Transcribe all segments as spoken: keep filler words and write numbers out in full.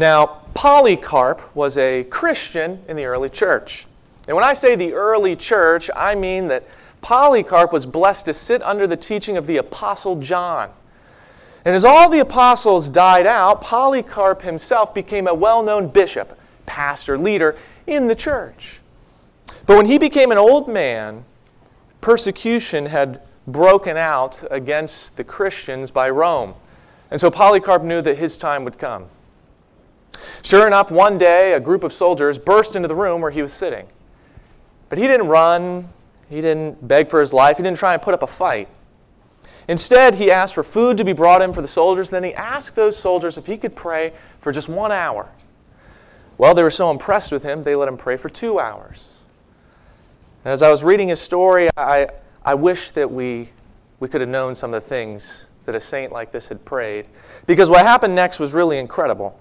Now, Polycarp was a Christian in the early church. And when I say the early church, I mean that Polycarp was blessed to sit under the teaching of the Apostle John. And as all the apostles died out, Polycarp himself became a well-known bishop, pastor, leader in the church. But when he became an old man, persecution had broken out against the Christians by Rome. And so Polycarp knew that his time would come. Sure enough, one day a group of soldiers burst into the room where he was sitting. But he didn't run, he didn't beg for his life, he didn't try and put up a fight. Instead, he asked for food to be brought in for the soldiers, then he asked those soldiers if he could pray for just one hour. Well, they were so impressed with him, they let him pray for two hours. And as I was reading his story, I, I wish that we, we could have known some of the things that a saint like this had prayed, because what happened next was really incredible.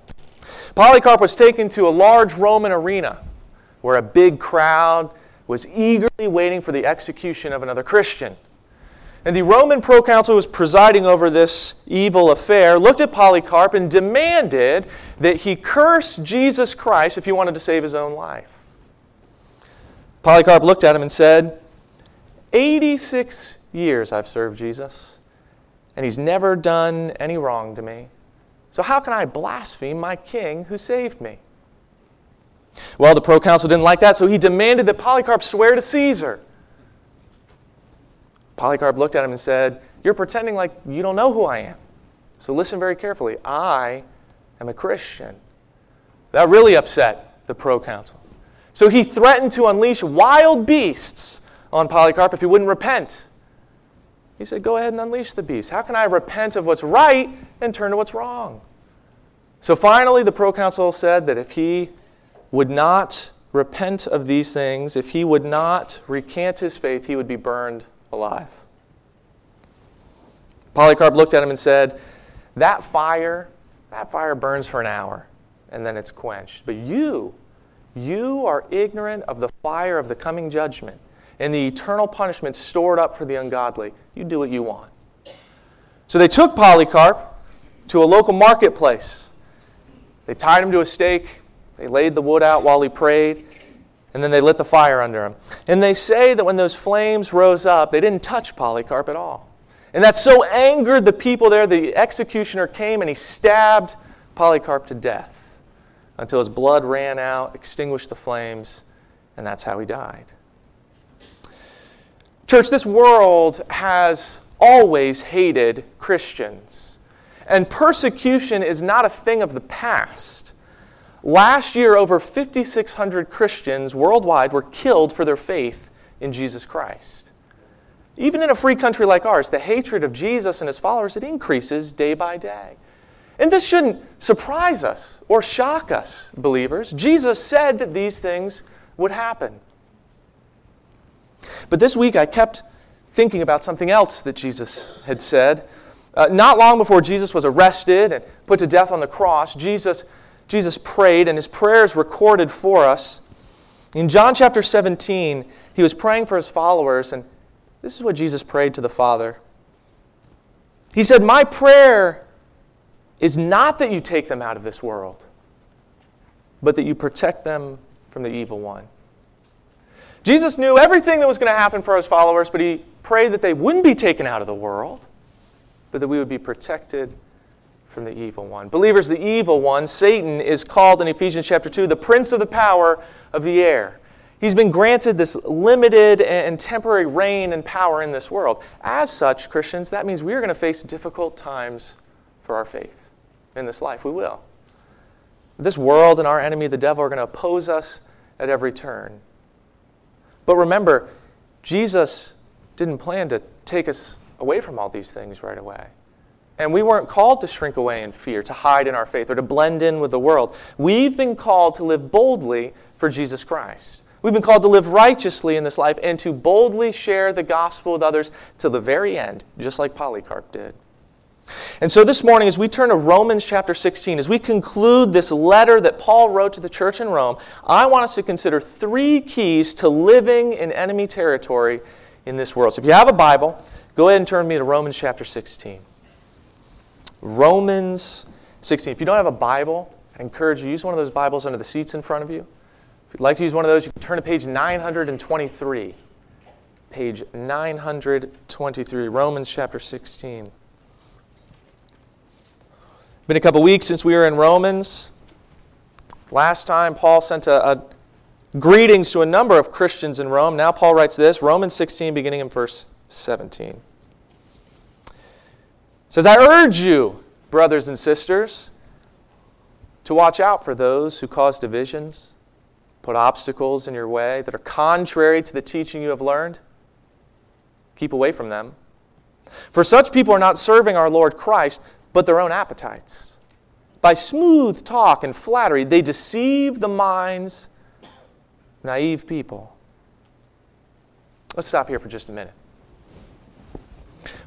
Polycarp was taken to a large Roman arena where a big crowd was eagerly waiting for the execution of another Christian. And the Roman proconsul who was presiding over this evil affair looked at Polycarp and demanded that he curse Jesus Christ if he wanted to save his own life. Polycarp looked at him and said, eighty-six years I've served Jesus, and he's never done any wrong to me. So how can I blaspheme my king who saved me? Well, the proconsul didn't like that, so he demanded that Polycarp swear to Caesar. Polycarp looked at him and said, you're pretending like you don't know who I am. So listen very carefully. I am a Christian. That really upset the proconsul. So he threatened to unleash wild beasts on Polycarp if he wouldn't repent. He said, go ahead and unleash the beast. How can I repent of what's right and turn to what's wrong? So finally, the proconsul said that if he would not repent of these things, if he would not recant his faith, he would be burned alive. Polycarp looked at him and said, that fire, that fire burns for an hour, and then it's quenched. But you, you are ignorant of the fire of the coming judgment and the eternal punishment stored up for the ungodly. You do what you want. So they took Polycarp to a local marketplace. They tied him to a stake. They laid the wood out while he prayed. And then they lit the fire under him. And they say that when those flames rose up, they didn't touch Polycarp at all. And that so angered the people there, the executioner came and he stabbed Polycarp to death until his blood ran out, extinguished the flames, and that's how he died. Church, this world has always hated Christians. And persecution is not a thing of the past. Last year, over five thousand six hundred Christians worldwide were killed for their faith in Jesus Christ. Even in a free country like ours, the hatred of Jesus and his followers, it increases day by day. And this shouldn't surprise us or shock us, believers. Jesus said that these things would happen. But this week I kept thinking about something else that Jesus had said. Uh, not long before Jesus was arrested and put to death on the cross, Jesus, Jesus prayed, and his prayer is recorded for us. In John chapter seventeen, he was praying for his followers, and this is what Jesus prayed to the Father. He said, my prayer is not that you take them out of this world, but that you protect them from the evil one. Jesus knew everything that was going to happen for his followers, but he prayed that they wouldn't be taken out of the world, but that we would be protected from the evil one. Believers, the evil one, Satan, is called in Ephesians chapter two, the prince of the power of the air. He's been granted this limited and temporary reign and power in this world. As such, Christians, that means we're going to face difficult times for our faith in this life. We will. This world and our enemy, the devil, are going to oppose us at every turn. But remember, Jesus didn't plan to take us away from all these things right away. And we weren't called to shrink away in fear, to hide in our faith, or to blend in with the world. We've been called to live boldly for Jesus Christ. We've been called to live righteously in this life and to boldly share the gospel with others to the very end, just like Polycarp did. And so this morning, as we turn to Romans chapter sixteen, as we conclude this letter that Paul wrote to the church in Rome, I want us to consider three keys to living in enemy territory in this world. So if you have a Bible, go ahead and turn me to Romans chapter sixteen. Romans sixteen. If you don't have a Bible, I encourage you, use one of those Bibles under the seats in front of you. If you'd like to use one of those, you can turn to page nine hundred twenty-three. Page nine hundred twenty-three, Romans chapter sixteen. Been a couple weeks since we were in Romans. Last time, Paul sent a, a greetings to a number of Christians in Rome. Now Paul writes this, Romans sixteen, beginning in verse seventeen. It says, I urge you, brothers and sisters, to watch out for those who cause divisions, put obstacles in your way that are contrary to the teaching you have learned. Keep away from them. For such people are not serving our Lord Christ, but their own appetites. By smooth talk and flattery, they deceive the minds of naive people. Let's stop here for just a minute.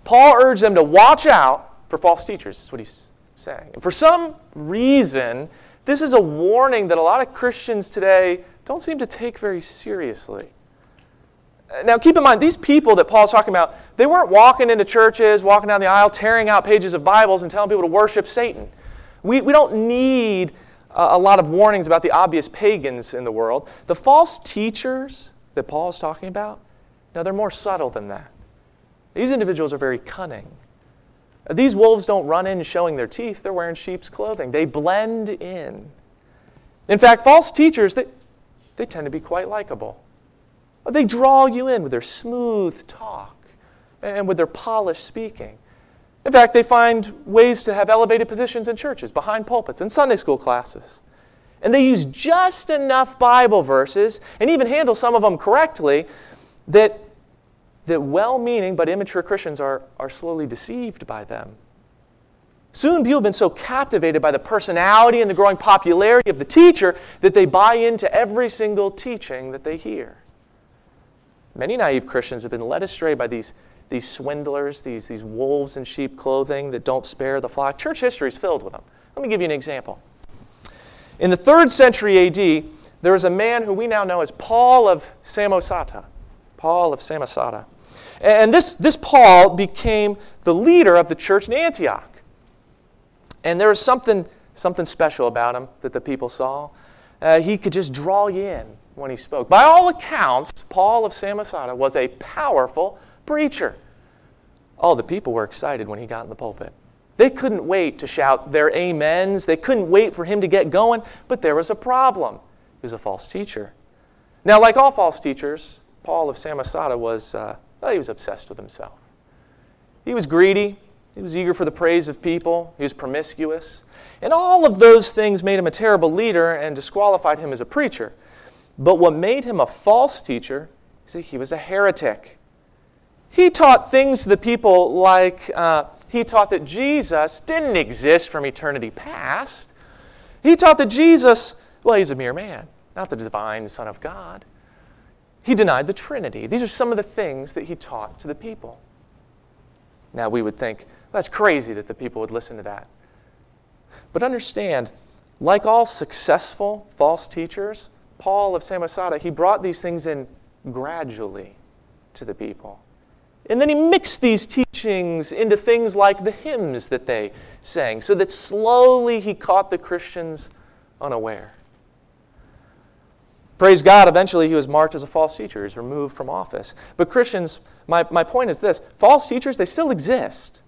Paul urged them to watch out for false teachers. That's what he's saying. And for some reason, this is a warning that a lot of Christians today don't seem to take very seriously. Now, keep in mind, these people that Paul's talking about, they weren't walking into churches, walking down the aisle, tearing out pages of Bibles and telling people to worship Satan. We, we don't need uh, a lot of warnings about the obvious pagans in the world. The false teachers that Paul's talking about, now they're more subtle than that. These individuals are very cunning. These wolves don't run in showing their teeth. They're wearing sheep's clothing. They blend in. In fact, false teachers, they, they tend to be quite likable. They draw you in with their smooth talk and with their polished speaking. In fact, they find ways to have elevated positions in churches, behind pulpits, in Sunday school classes. And they use just enough Bible verses, and even handle some of them correctly, that that well-meaning but immature Christians are, are slowly deceived by them. Soon people have been so captivated by the personality and the growing popularity of the teacher that they buy into every single teaching that they hear. Many naive Christians have been led astray by these, these swindlers, these, these wolves in sheep clothing that don't spare the flock. Church history is filled with them. Let me give you an example. In the third century A D, there was a man who we now know as Paul of Samosata. Paul of Samosata. And this, this Paul became the leader of the church in Antioch. And there was something, something special about him that the people saw. Uh, he could just draw you in when he spoke. By all accounts, Paul of Samosata was a powerful preacher. Oh, the people were excited when he got in the pulpit. They couldn't wait to shout their amens. They couldn't wait for him to get going. But there was a problem. He was a false teacher. Now, like all false teachers, Paul of Samosata was, uh, well, he was obsessed with himself. He was greedy. He was eager for the praise of people. He was promiscuous. And all of those things made him a terrible leader and disqualified him as a preacher. But what made him a false teacher is that he was a heretic. He taught things to the people like uh, he taught that Jesus didn't exist from eternity past. He taught that Jesus, well, he's a mere man, not the divine Son of God. He denied the Trinity. These are some of the things that he taught to the people. Now, we would think, that's crazy that the people would listen to that. But understand, like all successful false teachers, Paul of Samosata, he brought these things in gradually to the people. And then he mixed these teachings into things like the hymns that they sang, so that slowly he caught the Christians unaware. Praise God, eventually he was marked as a false teacher. He was removed from office. But Christians, my, my point is this. False teachers, they still exist.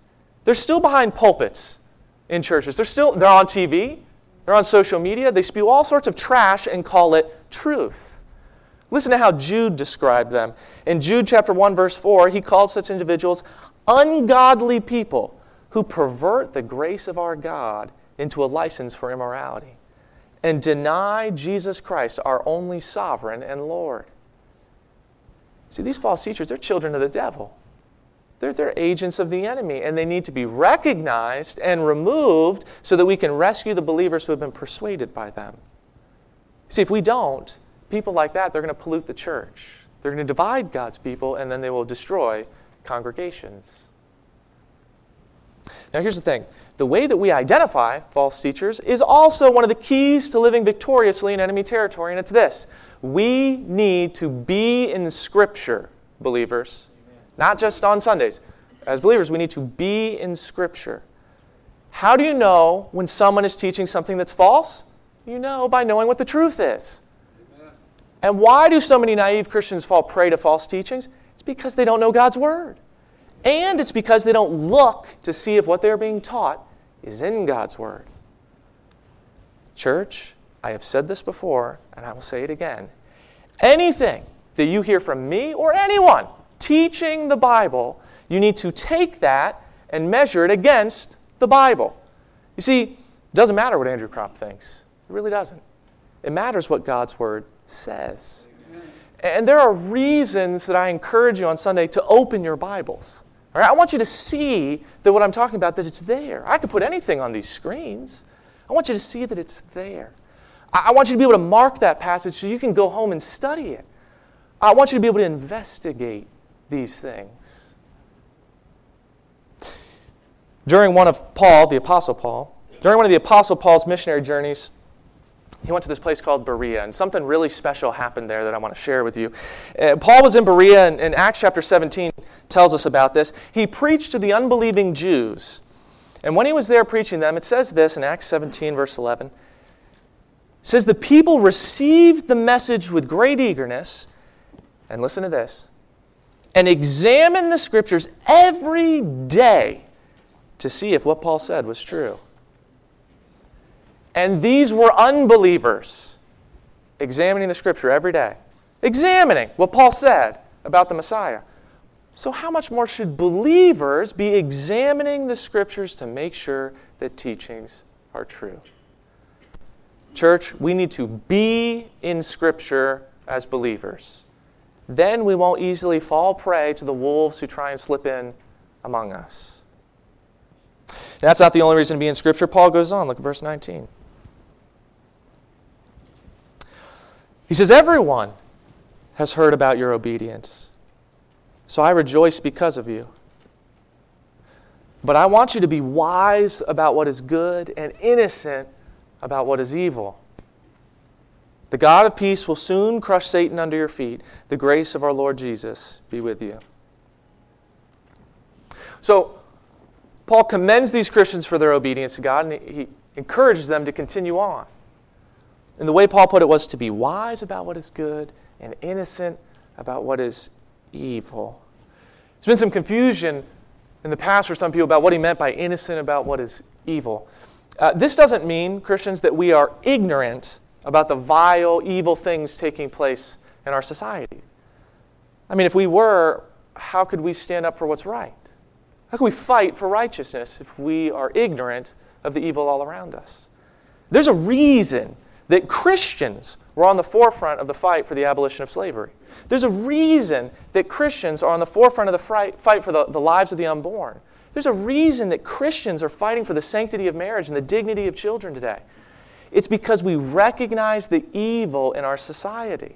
They're still behind pulpits in churches. They're still, they're on T V. They're on social media. They spew all sorts of trash and call it truth. Listen to how Jude described them. In Jude chapter one, verse four, he called such individuals ungodly people who pervert the grace of our God into a license for immorality, and deny Jesus Christ, our only sovereign and Lord. See, these false teachers, they're children of the devil. They're, they're agents of the enemy, and they need to be recognized and removed so that we can rescue the believers who have been persuaded by them. See, if we don't, people like that, they're going to pollute the church. They're going to divide God's people, and then they will destroy congregations. Now, here's the thing. The way that we identify false teachers is also one of the keys to living victoriously in enemy territory, and it's this. We need to be in Scripture, believers. Amen. Not just on Sundays. As believers, we need to be in Scripture. How do you know when someone is teaching something that's false? You know by knowing what the truth is. Amen. And why do so many naive Christians fall prey to false teachings? It's because they don't know God's Word. And it's because they don't look to see if what they're being taught is in God's Word. Church, I have said this before, and I will say it again. Anything that you hear from me or anyone teaching the Bible, you need to take that and measure it against the Bible. You see, it doesn't matter what Andrew Kropp thinks. It really doesn't. It matters what God's Word says. Amen. And there are reasons that I encourage you on Sunday to open your Bibles. All right? I want you to see that what I'm talking about, that it's there. I could put anything on these screens. I want you to see that it's there. I want you to be able to mark that passage so you can go home and study it. I want you to be able to investigate these things. During one of Paul, the Apostle Paul, during one of the Apostle Paul's missionary journeys, he went to this place called Berea, and something really special happened there that I want to share with you. Uh, Paul was in Berea, and, and Acts chapter seventeen tells us about this. He preached to the unbelieving Jews. And when he was there preaching them, it says this in Acts seventeen, verse eleven. It says, the people received the message with great eagerness, and listen to this, and examined the Scriptures every day to see if what Paul said was true. And these were unbelievers examining the Scripture every day, examining what Paul said about the Messiah. So how much more should believers be examining the Scriptures to make sure that teachings are true? Church, we need to be in Scripture as believers. Then we won't easily fall prey to the wolves who try and slip in among us. Now, that's not the only reason to be in Scripture. Paul goes on. Look at verse nineteen. He says, everyone has heard about your obedience. So I rejoice because of you. But I want you to be wise about what is good and innocent about what is evil. The God of peace will soon crush Satan under your feet. The grace of our Lord Jesus be with you. So Paul commends these Christians for their obedience to God, and he encourages them to continue on. And the way Paul put it was to be wise about what is good and innocent about what is evil. Evil. There's been some confusion in the past for some people about what he meant by innocent about what is evil. Uh, this doesn't mean, Christians, that we are ignorant about the vile, evil things taking place in our society. I mean, if we were, how could we stand up for what's right? How could we fight for righteousness if we are ignorant of the evil all around us? There's a reason that Christians were on the forefront of the fight for the abolition of slavery. There's a reason that Christians are on the forefront of the fight for the, the lives of the unborn. There's a reason that Christians are fighting for the sanctity of marriage and the dignity of children today. It's because we recognize the evil in our society.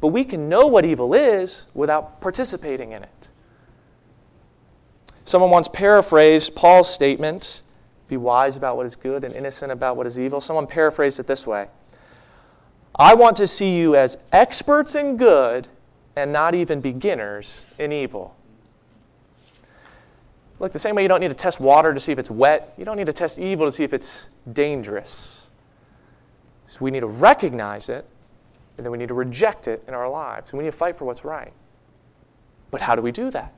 But we can know what evil is without participating in it. Someone once paraphrased Paul's statement, be wise about what is good and innocent about what is evil. Someone paraphrased it this way. I want to see you as experts in good and not even beginners in evil. Look, the same way you don't need to test water to see if it's wet, you don't need to test evil to see if it's dangerous. So we need to recognize it, and then we need to reject it in our lives. And we need to fight for what's right. But how do we do that?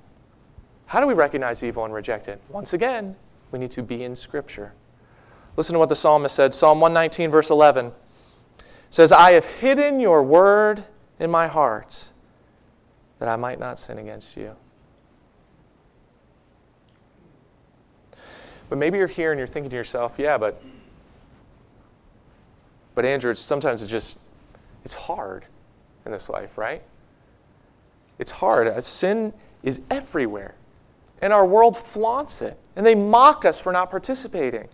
How do we recognize evil and reject it? Once again, we need to be in Scripture. Listen to what the psalmist said. Psalm one nineteen, verse eleven. Says, I have hidden your word in my heart that I might not sin against you. But maybe you're here and you're thinking to yourself, yeah, but, but Andrew, it's, sometimes it's just, it's hard in this life, right? It's hard. Sin is everywhere. And our world flaunts it. And they mock us for not participating.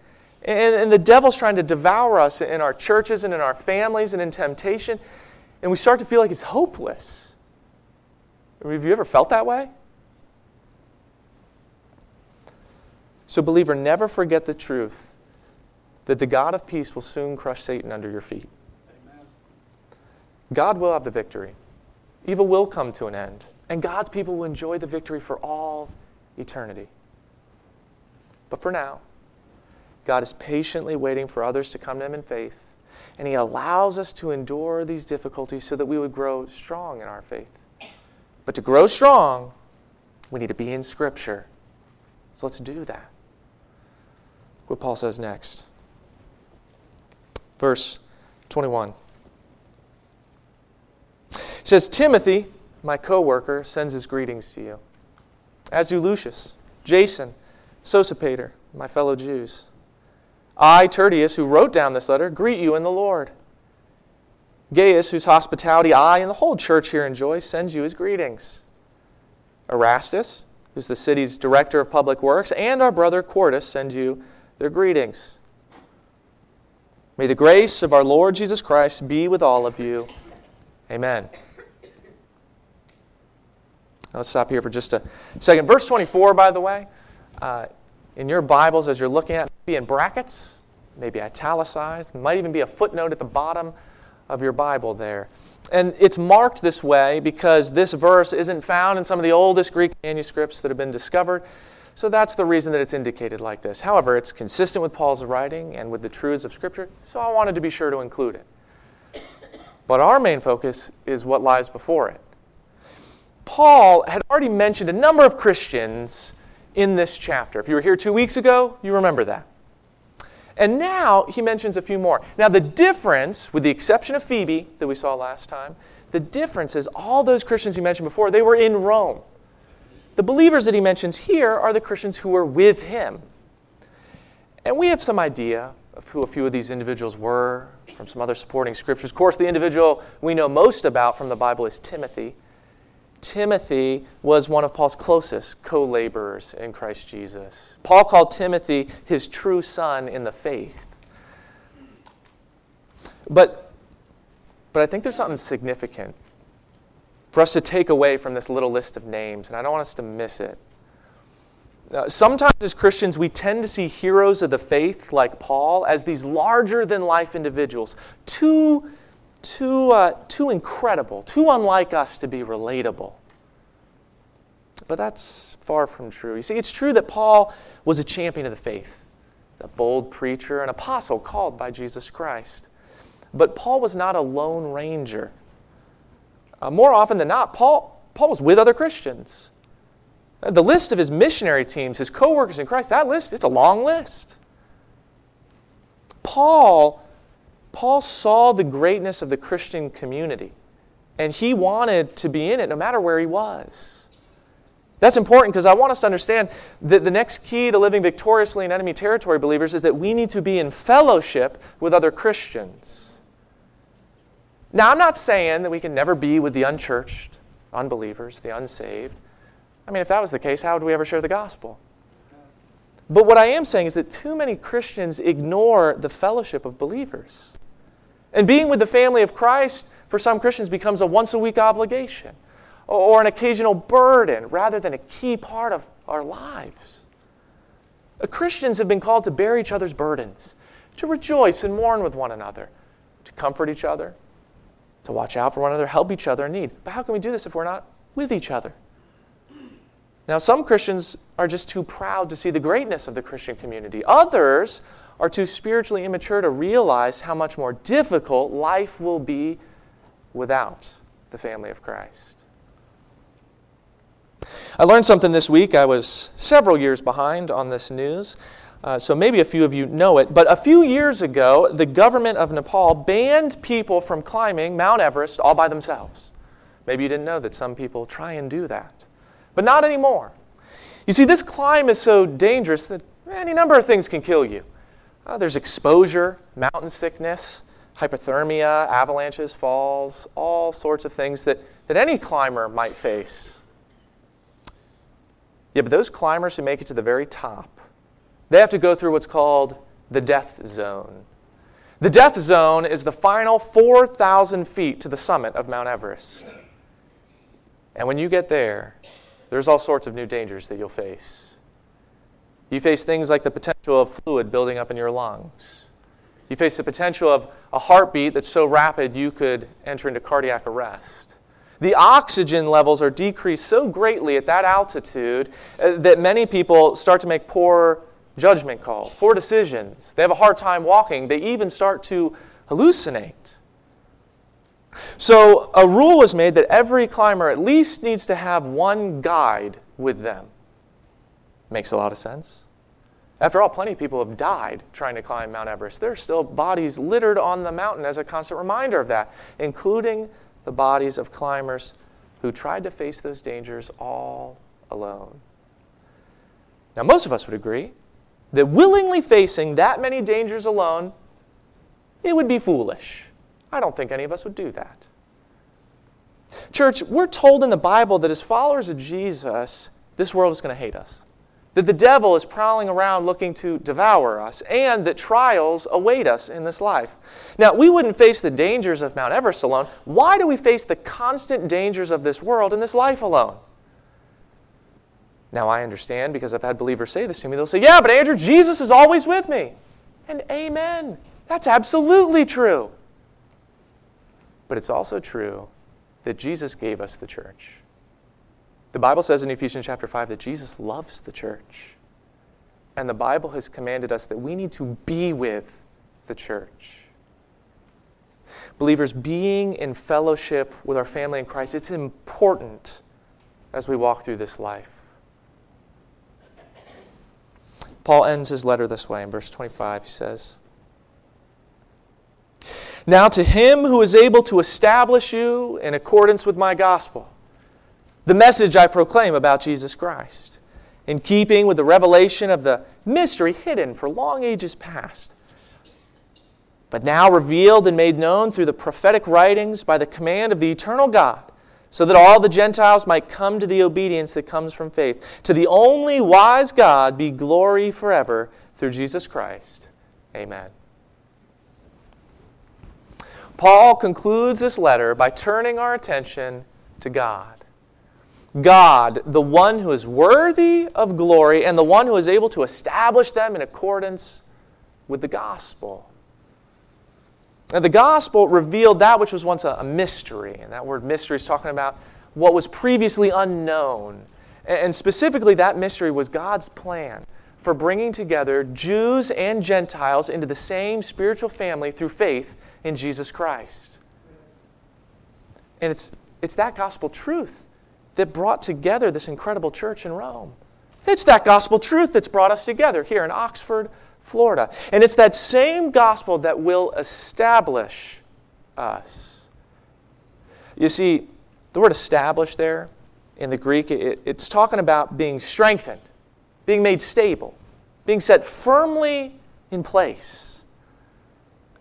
And, and the devil's trying to devour us in our churches and in our families and in temptation. And we start to feel like it's hopeless. I mean, have you ever felt that way? So, believer, never forget the truth that the God of peace will soon crush Satan under your feet. Amen. God will have the victory. Evil will come to an end. And God's people will enjoy the victory for all eternity. But for now, God is patiently waiting for others to come to him in faith, and he allows us to endure these difficulties so that we would grow strong in our faith. But to grow strong, we need to be in Scripture. So let's do that. Look what Paul says next. Verse twenty-one. It says, Timothy, my co-worker, sends his greetings to you, as do Lucius, Jason, Sosipater, my fellow Jews. I, Tertius, who wrote down this letter, greet you in the Lord. Gaius, whose hospitality I and the whole church here enjoy, sends you his greetings. Erastus, who's the city's director of public works, and our brother Quartus send you their greetings. May the grace of our Lord Jesus Christ be with all of you. Amen. Now let's stop here for just a second. Verse twenty-four, by the way, uh, in your Bibles, as you're looking at, maybe in brackets, maybe italicized, might even be a footnote at the bottom of your Bible there. And it's marked this way because this verse isn't found in some of the oldest Greek manuscripts that have been discovered. So that's the reason that it's indicated like this. However, it's consistent with Paul's writing and with the truths of Scripture, so I wanted to be sure to include it. But our main focus is what lies before it. Paul had already mentioned a number of Christians in this chapter. If you were here two weeks ago, you remember that. And now he mentions a few more. Now the difference, with the exception of Phoebe that we saw last time, the difference is all those Christians he mentioned before, they were in Rome. The believers that he mentions here are the Christians who were with him. And we have some idea of who a few of these individuals were from some other supporting scriptures. Of course, the individual we know most about from the Bible is Timothy. Timothy was one of Paul's closest co-laborers in Christ Jesus. Paul called Timothy his true son in the faith. But, but I think there's something significant for us to take away from this little list of names, and I don't want us to miss it. Uh, sometimes as Christians, we tend to see heroes of the faith, like Paul, as these larger-than-life individuals, too Too, uh, too incredible, too unlike us to be relatable. But that's far from true. You see, it's true that Paul was a champion of the faith, a bold preacher, an apostle called by Jesus Christ. But Paul was not a lone ranger. Uh, more often than not, Paul, Paul was with other Christians. The list of his missionary teams, his co-workers in Christ, that list, it's a long list. Paul... Paul saw the greatness of the Christian community, and he wanted to be in it no matter where he was. That's important because I want us to understand that the next key to living victoriously in enemy territory, believers, is that we need to be in fellowship with other Christians. Now, I'm not saying that we can never be with the unchurched, unbelievers, the unsaved. I mean, if that was the case, how would we ever share the gospel? But what I am saying is that too many Christians ignore the fellowship of believers. And being with the family of Christ, for some Christians, becomes a once-a-week obligation or an occasional burden rather than a key part of our lives. Christians have been called to bear each other's burdens, to rejoice and mourn with one another, to comfort each other, to watch out for one another, help each other in need. But how can we do this if we're not with each other? Now, some Christians are just too proud to see the greatness of the Christian community. Others are too spiritually immature to realize how much more difficult life will be without the family of Christ. I learned something this week. I was several years behind on this news, uh, so maybe a few of you know it. But a few years ago, the government of Nepal banned people from climbing Mount Everest all by themselves. Maybe you didn't know that some people try and do that. But not anymore. You see, this climb is so dangerous that any number of things can kill you. Uh, there's exposure, mountain sickness, hypothermia, avalanches, falls, all sorts of things that, that any climber might face. Yeah, but those climbers who make it to the very top, they have to go through what's called the death zone. The death zone is the final four thousand feet to the summit of Mount Everest. And when you get there, there's all sorts of new dangers that you'll face. You face things like the potential of fluid building up in your lungs. You face the potential of a heartbeat that's so rapid you could enter into cardiac arrest. The oxygen levels are decreased so greatly at that altitude that many people start to make poor judgment calls, poor decisions. They have a hard time walking. They even start to hallucinate. So a rule was made that every climber at least needs to have one guide with them. Makes a lot of sense. After all, plenty of people have died trying to climb Mount Everest. There are still bodies littered on the mountain as a constant reminder of that, including the bodies of climbers who tried to face those dangers all alone. Now, most of us would agree that willingly facing that many dangers alone, it would be foolish. I don't think any of us would do that. Church, we're told in the Bible that as followers of Jesus, this world is going to hate us, that the devil is prowling around looking to devour us, and that trials await us in this life. Now, we wouldn't face the dangers of Mount Everest alone. Why do we face the constant dangers of this world and this life alone? Now, I understand, because I've had believers say this to me. They'll say, yeah, but Andrew, Jesus is always with me. And amen. That's absolutely true. But it's also true that Jesus gave us the church. The Bible says in Ephesians chapter five that Jesus loves the church. And the Bible has commanded us that we need to be with the church. Believers, being in fellowship with our family in Christ, it's important as we walk through this life. Paul ends his letter this way in verse twenty-five. He says, now to him who is able to establish you in accordance with my gospel, the message I proclaim about Jesus Christ, in keeping with the revelation of the mystery hidden for long ages past, but now revealed and made known through the prophetic writings by the command of the eternal God, so that all the Gentiles might come to the obedience that comes from faith. To the only wise God be glory forever through Jesus Christ. Amen. Paul concludes this letter by turning our attention to God. God, the one who is worthy of glory and the one who is able to establish them in accordance with the gospel. Now, the gospel revealed that which was once a mystery. And that word mystery is talking about what was previously unknown. And specifically, that mystery was God's plan for bringing together Jews and Gentiles into the same spiritual family through faith in Jesus Christ. And it's, it's that gospel truth that brought together this incredible church in Rome. It's that gospel truth that's brought us together here in Oxford, Florida. And it's that same gospel that will establish us. You see, the word establish there in the Greek, it, it's talking about being strengthened, being made stable, being set firmly in place.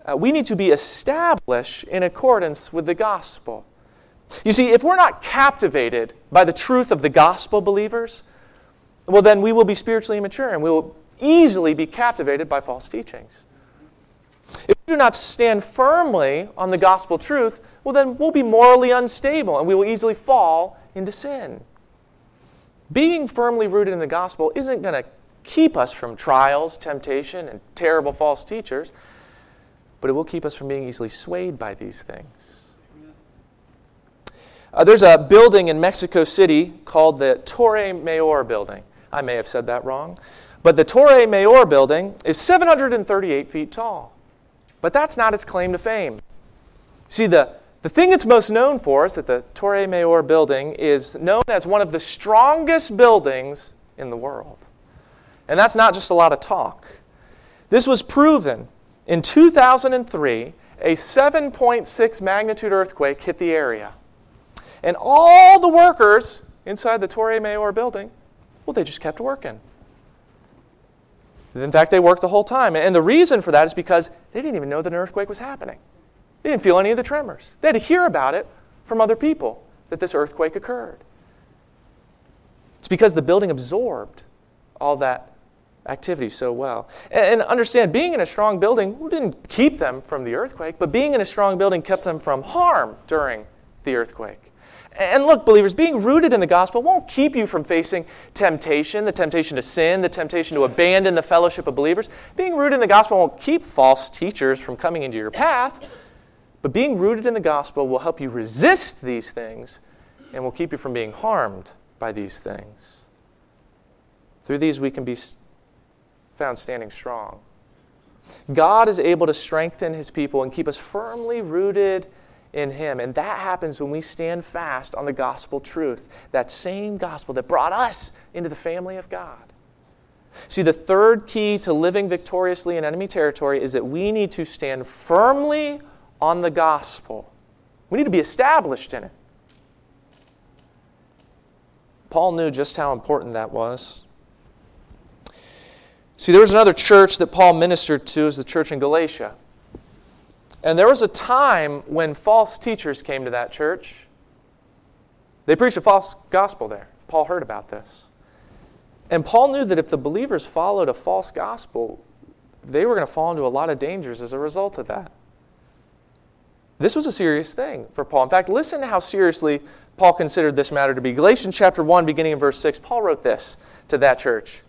Uh, we need to be established in accordance with the gospel. You see, if we're not captivated by the truth of the gospel, believers, well, then we will be spiritually immature and we will easily be captivated by false teachings. If we do not stand firmly on the gospel truth, well, then we'll be morally unstable and we will easily fall into sin. Being firmly rooted in the gospel isn't going to keep us from trials, temptation, and terrible false teachers, but it will keep us from being easily swayed by these things. Uh, there's a building in Mexico City called the Torre Mayor building. I may have said that wrong. But the Torre Mayor building is seven hundred thirty-eight feet tall. But that's not its claim to fame. See, the, the thing it's most known for is that the Torre Mayor building is known as one of the strongest buildings in the world. And that's not just a lot of talk. This was proven in two thousand three, a seven point six magnitude earthquake hit the area. And all the workers inside the Torre Mayor building, well, they just kept working. In fact, they worked the whole time. And the reason for that is because they didn't even know that an earthquake was happening. They didn't feel any of the tremors. They had to hear about it from other people that this earthquake occurred. It's because the building absorbed all that activity so well. And understand, being in a strong building didn't keep them from the earthquake, but being in a strong building kept them from harm during the earthquake. And look, believers, being rooted in the gospel won't keep you from facing temptation, the temptation to sin, the temptation to abandon the fellowship of believers. Being rooted in the gospel won't keep false teachers from coming into your path, but being rooted in the gospel will help you resist these things and will keep you from being harmed by these things. Through these, we can be found standing strong. God is able to strengthen his people and keep us firmly rooted in him. And that happens when we stand fast on the gospel truth, that same gospel that brought us into the family of God. See, the third key to living victoriously in enemy territory is that we need to stand firmly on the gospel. We need to be established in it. Paul knew just how important that was. See, there was another church that Paul ministered to, is the church in Galatia. And there was a time when false teachers came to that church. They preached a false gospel there. Paul heard about this. And Paul knew that if the believers followed a false gospel, they were going to fall into a lot of dangers as a result of that. This was a serious thing for Paul. In fact, listen to how seriously Paul considered this matter to be. Galatians chapter one, beginning in verse six, Paul wrote this to that church.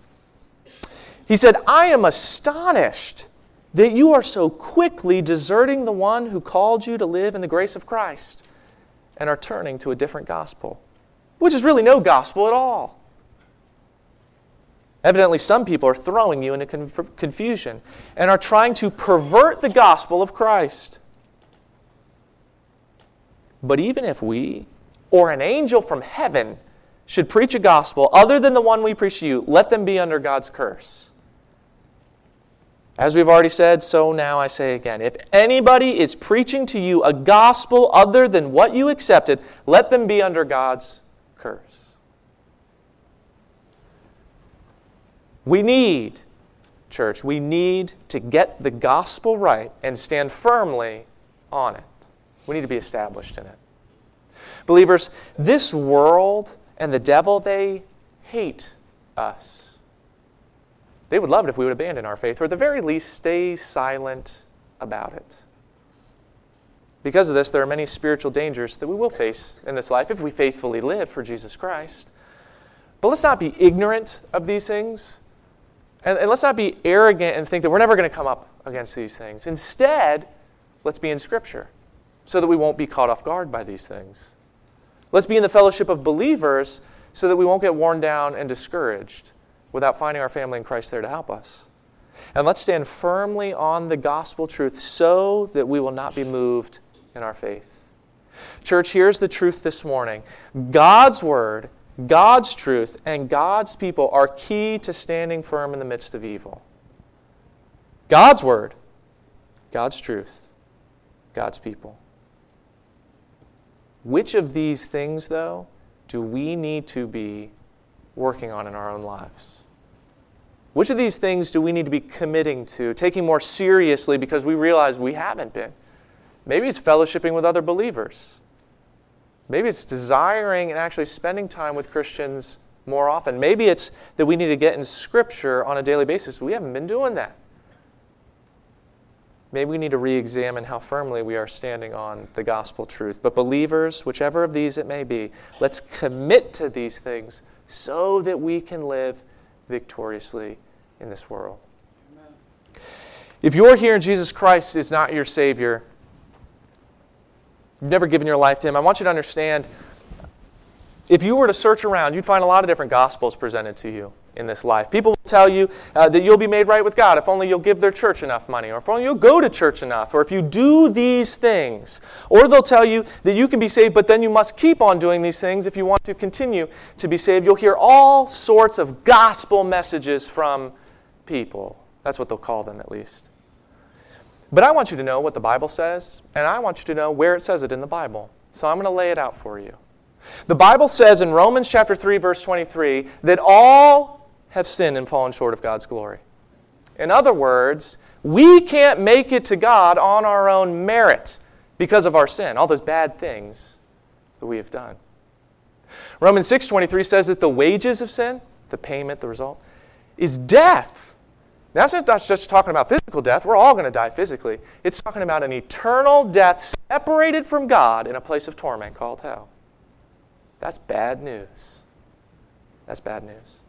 He said, "I am astonished that you are so quickly deserting the one who called you to live in the grace of Christ and are turning to a different gospel," which is really no gospel at all. Evidently, some people are throwing you into confusion and are trying to pervert the gospel of Christ. But even if we or an angel from heaven should preach a gospel other than the one we preach to you, let them be under God's curse. As we've already said, so now I say again, if anybody is preaching to you a gospel other than what you accepted, let them be under God's curse. We need, church, we need to get the gospel right and stand firmly on it. We need to be established in it. Believers, this world and the devil, they hate us. They would love it if we would abandon our faith, or at the very least, stay silent about it. Because of this, there are many spiritual dangers that we will face in this life if we faithfully live for Jesus Christ. But let's not be ignorant of these things, and, and let's not be arrogant and think that we're never going to come up against these things. Instead, let's be in Scripture so that we won't be caught off guard by these things. Let's be in the fellowship of believers so that we won't get worn down and discouraged without finding our family in Christ there to help us. And let's stand firmly on the gospel truth so that we will not be moved in our faith. Church, here's the truth this morning. God's word, God's truth, and God's people are key to standing firm in the midst of evil. God's word, God's truth, God's people. Which of these things, though, do we need to be working on in our own lives? Which of these things do we need to be committing to, taking more seriously because we realize we haven't been? Maybe it's fellowshipping with other believers. Maybe it's desiring and actually spending time with Christians more often. Maybe it's that we need to get in Scripture on a daily basis. We haven't been doing that. Maybe we need to re-examine how firmly we are standing on the gospel truth. But believers, whichever of these it may be, let's commit to these things so that we can live victoriously in this world. Amen. If you're here and Jesus Christ is not your Savior, you've never given your life to Him, I want you to understand, if you were to search around, you'd find a lot of different gospels presented to you in this life. People will tell you uh, that you'll be made right with God if only you'll give their church enough money, or if only you'll go to church enough, or if you do these things. Or they'll tell you that you can be saved, but then you must keep on doing these things if you want to continue to be saved. You'll hear all sorts of gospel messages from people. That's what they'll call them, at least. But I want you to know what the Bible says, and I want you to know where it says it in the Bible. So I'm going to lay it out for you. The Bible says in Romans chapter three, verse twenty-three, that all have sinned and fallen short of God's glory. In other words, we can't make it to God on our own merit because of our sin, all those bad things that we have done. Romans six, twenty-three says that the wages of sin, the payment, the result, is death. Now, that's not just talking about physical death. We're all going to die physically. It's talking about an eternal death separated from God in a place of torment called hell. That's bad news. That's bad news.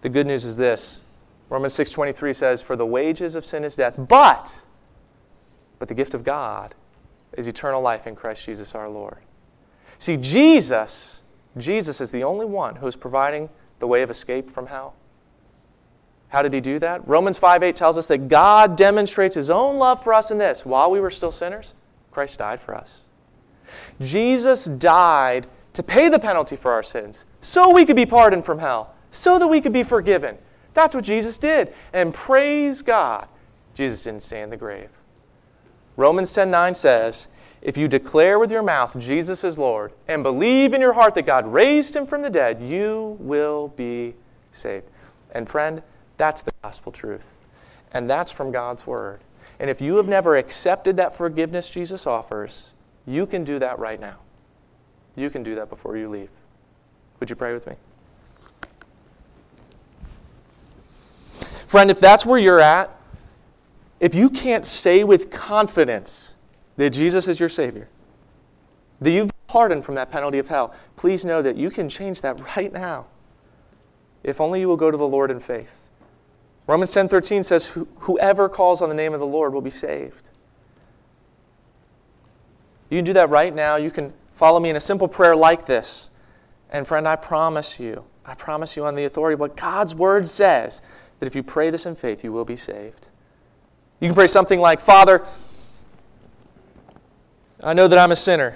The good news is this. Romans six twenty-three says, "For the wages of sin is death, but, but the gift of God is eternal life in Christ Jesus our Lord." See, Jesus, Jesus is the only one who is providing the way of escape from hell. How did he do that? Romans five eight tells us that God demonstrates his own love for us in this: while we were still sinners, Christ died for us. Jesus died to pay the penalty for our sins so we could be pardoned from hell, so that we could be forgiven. That's what Jesus did. And praise God, Jesus didn't stay in the grave. Romans ten nine says, if you declare with your mouth Jesus is Lord and believe in your heart that God raised him from the dead, you will be saved. And friend, that's the gospel truth. And that's from God's word. And if you have never accepted that forgiveness Jesus offers, you can do that right now. You can do that before you leave. Would you pray with me? Friend, if that's where you're at, if you can't say with confidence that Jesus is your Savior, that you've been pardoned from that penalty of hell, please know that you can change that right now, if only you will go to the Lord in faith. Romans ten thirteen says, whoever calls on the name of the Lord will be saved. You can do that right now. You can follow me in a simple prayer like this. And friend, I promise you, I promise you on the authority of what God's word says, that if you pray this in faith, you will be saved. You can pray something like, Father, I know that I'm a sinner.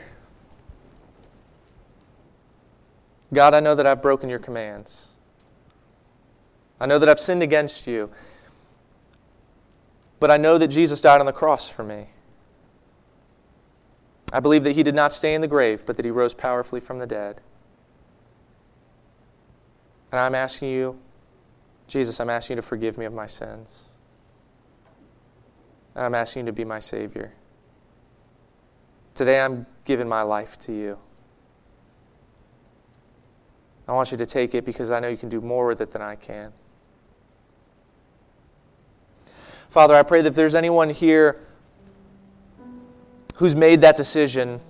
God, I know that I've broken your commands. I know that I've sinned against you. But I know that Jesus died on the cross for me. I believe that he did not stay in the grave, but that he rose powerfully from the dead. And I'm asking you, Jesus, I'm asking you to forgive me of my sins. And I'm asking you to be my Savior. Today I'm giving my life to you. I want you to take it because I know you can do more with it than I can. Father, I pray that if there's anyone here who's made that decision,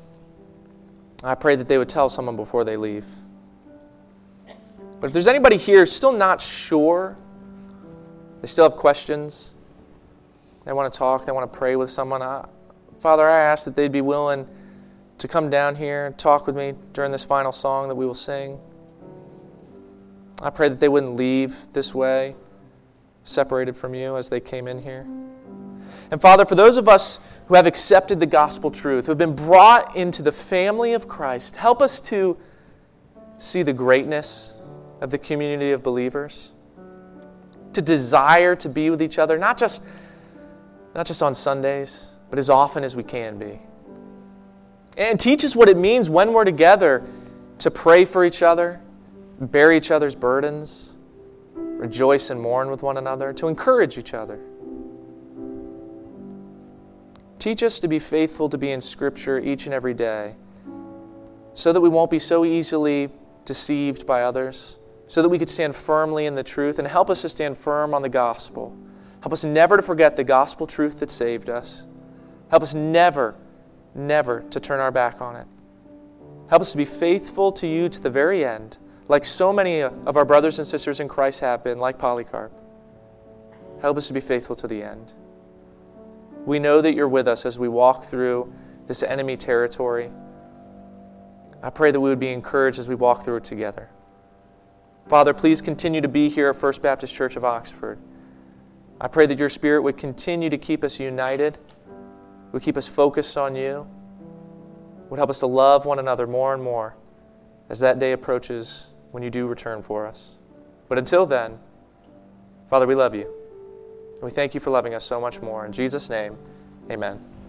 I pray that they would tell someone before they leave. But if there's anybody here still not sure, they still have questions, they want to talk, they want to pray with someone, I, Father, I ask that they'd be willing to come down here and talk with me during this final song that we will sing. I pray that they wouldn't leave this way, separated from you as they came in here. And Father, for those of us who have accepted the gospel truth, who have been brought into the family of Christ, help us to see the greatness of the community of believers, to desire to be with each other, not just, not just on Sundays, but as often as we can be. And teach us what it means when we're together to pray for each other, bear each other's burdens, rejoice and mourn with one another, to encourage each other. Teach us to be faithful to be in Scripture each and every day so that we won't be so easily deceived by others, so that we could stand firmly in the truth, and help us to stand firm on the gospel. Help us never to forget the gospel truth that saved us. Help us never, never to turn our back on it. Help us to be faithful to you to the very end, like so many of our brothers and sisters in Christ have been, like Polycarp. Help us to be faithful to the end. We know that you're with us as we walk through this enemy territory. I pray that we would be encouraged as we walk through it together. Father, please continue to be here at First Baptist Church of Oxford. I pray that your Spirit would continue to keep us united, would keep us focused on you, would help us to love one another more and more as that day approaches when you do return for us. But until then, Father, we love you. We thank you for loving us so much more. In Jesus' name, amen.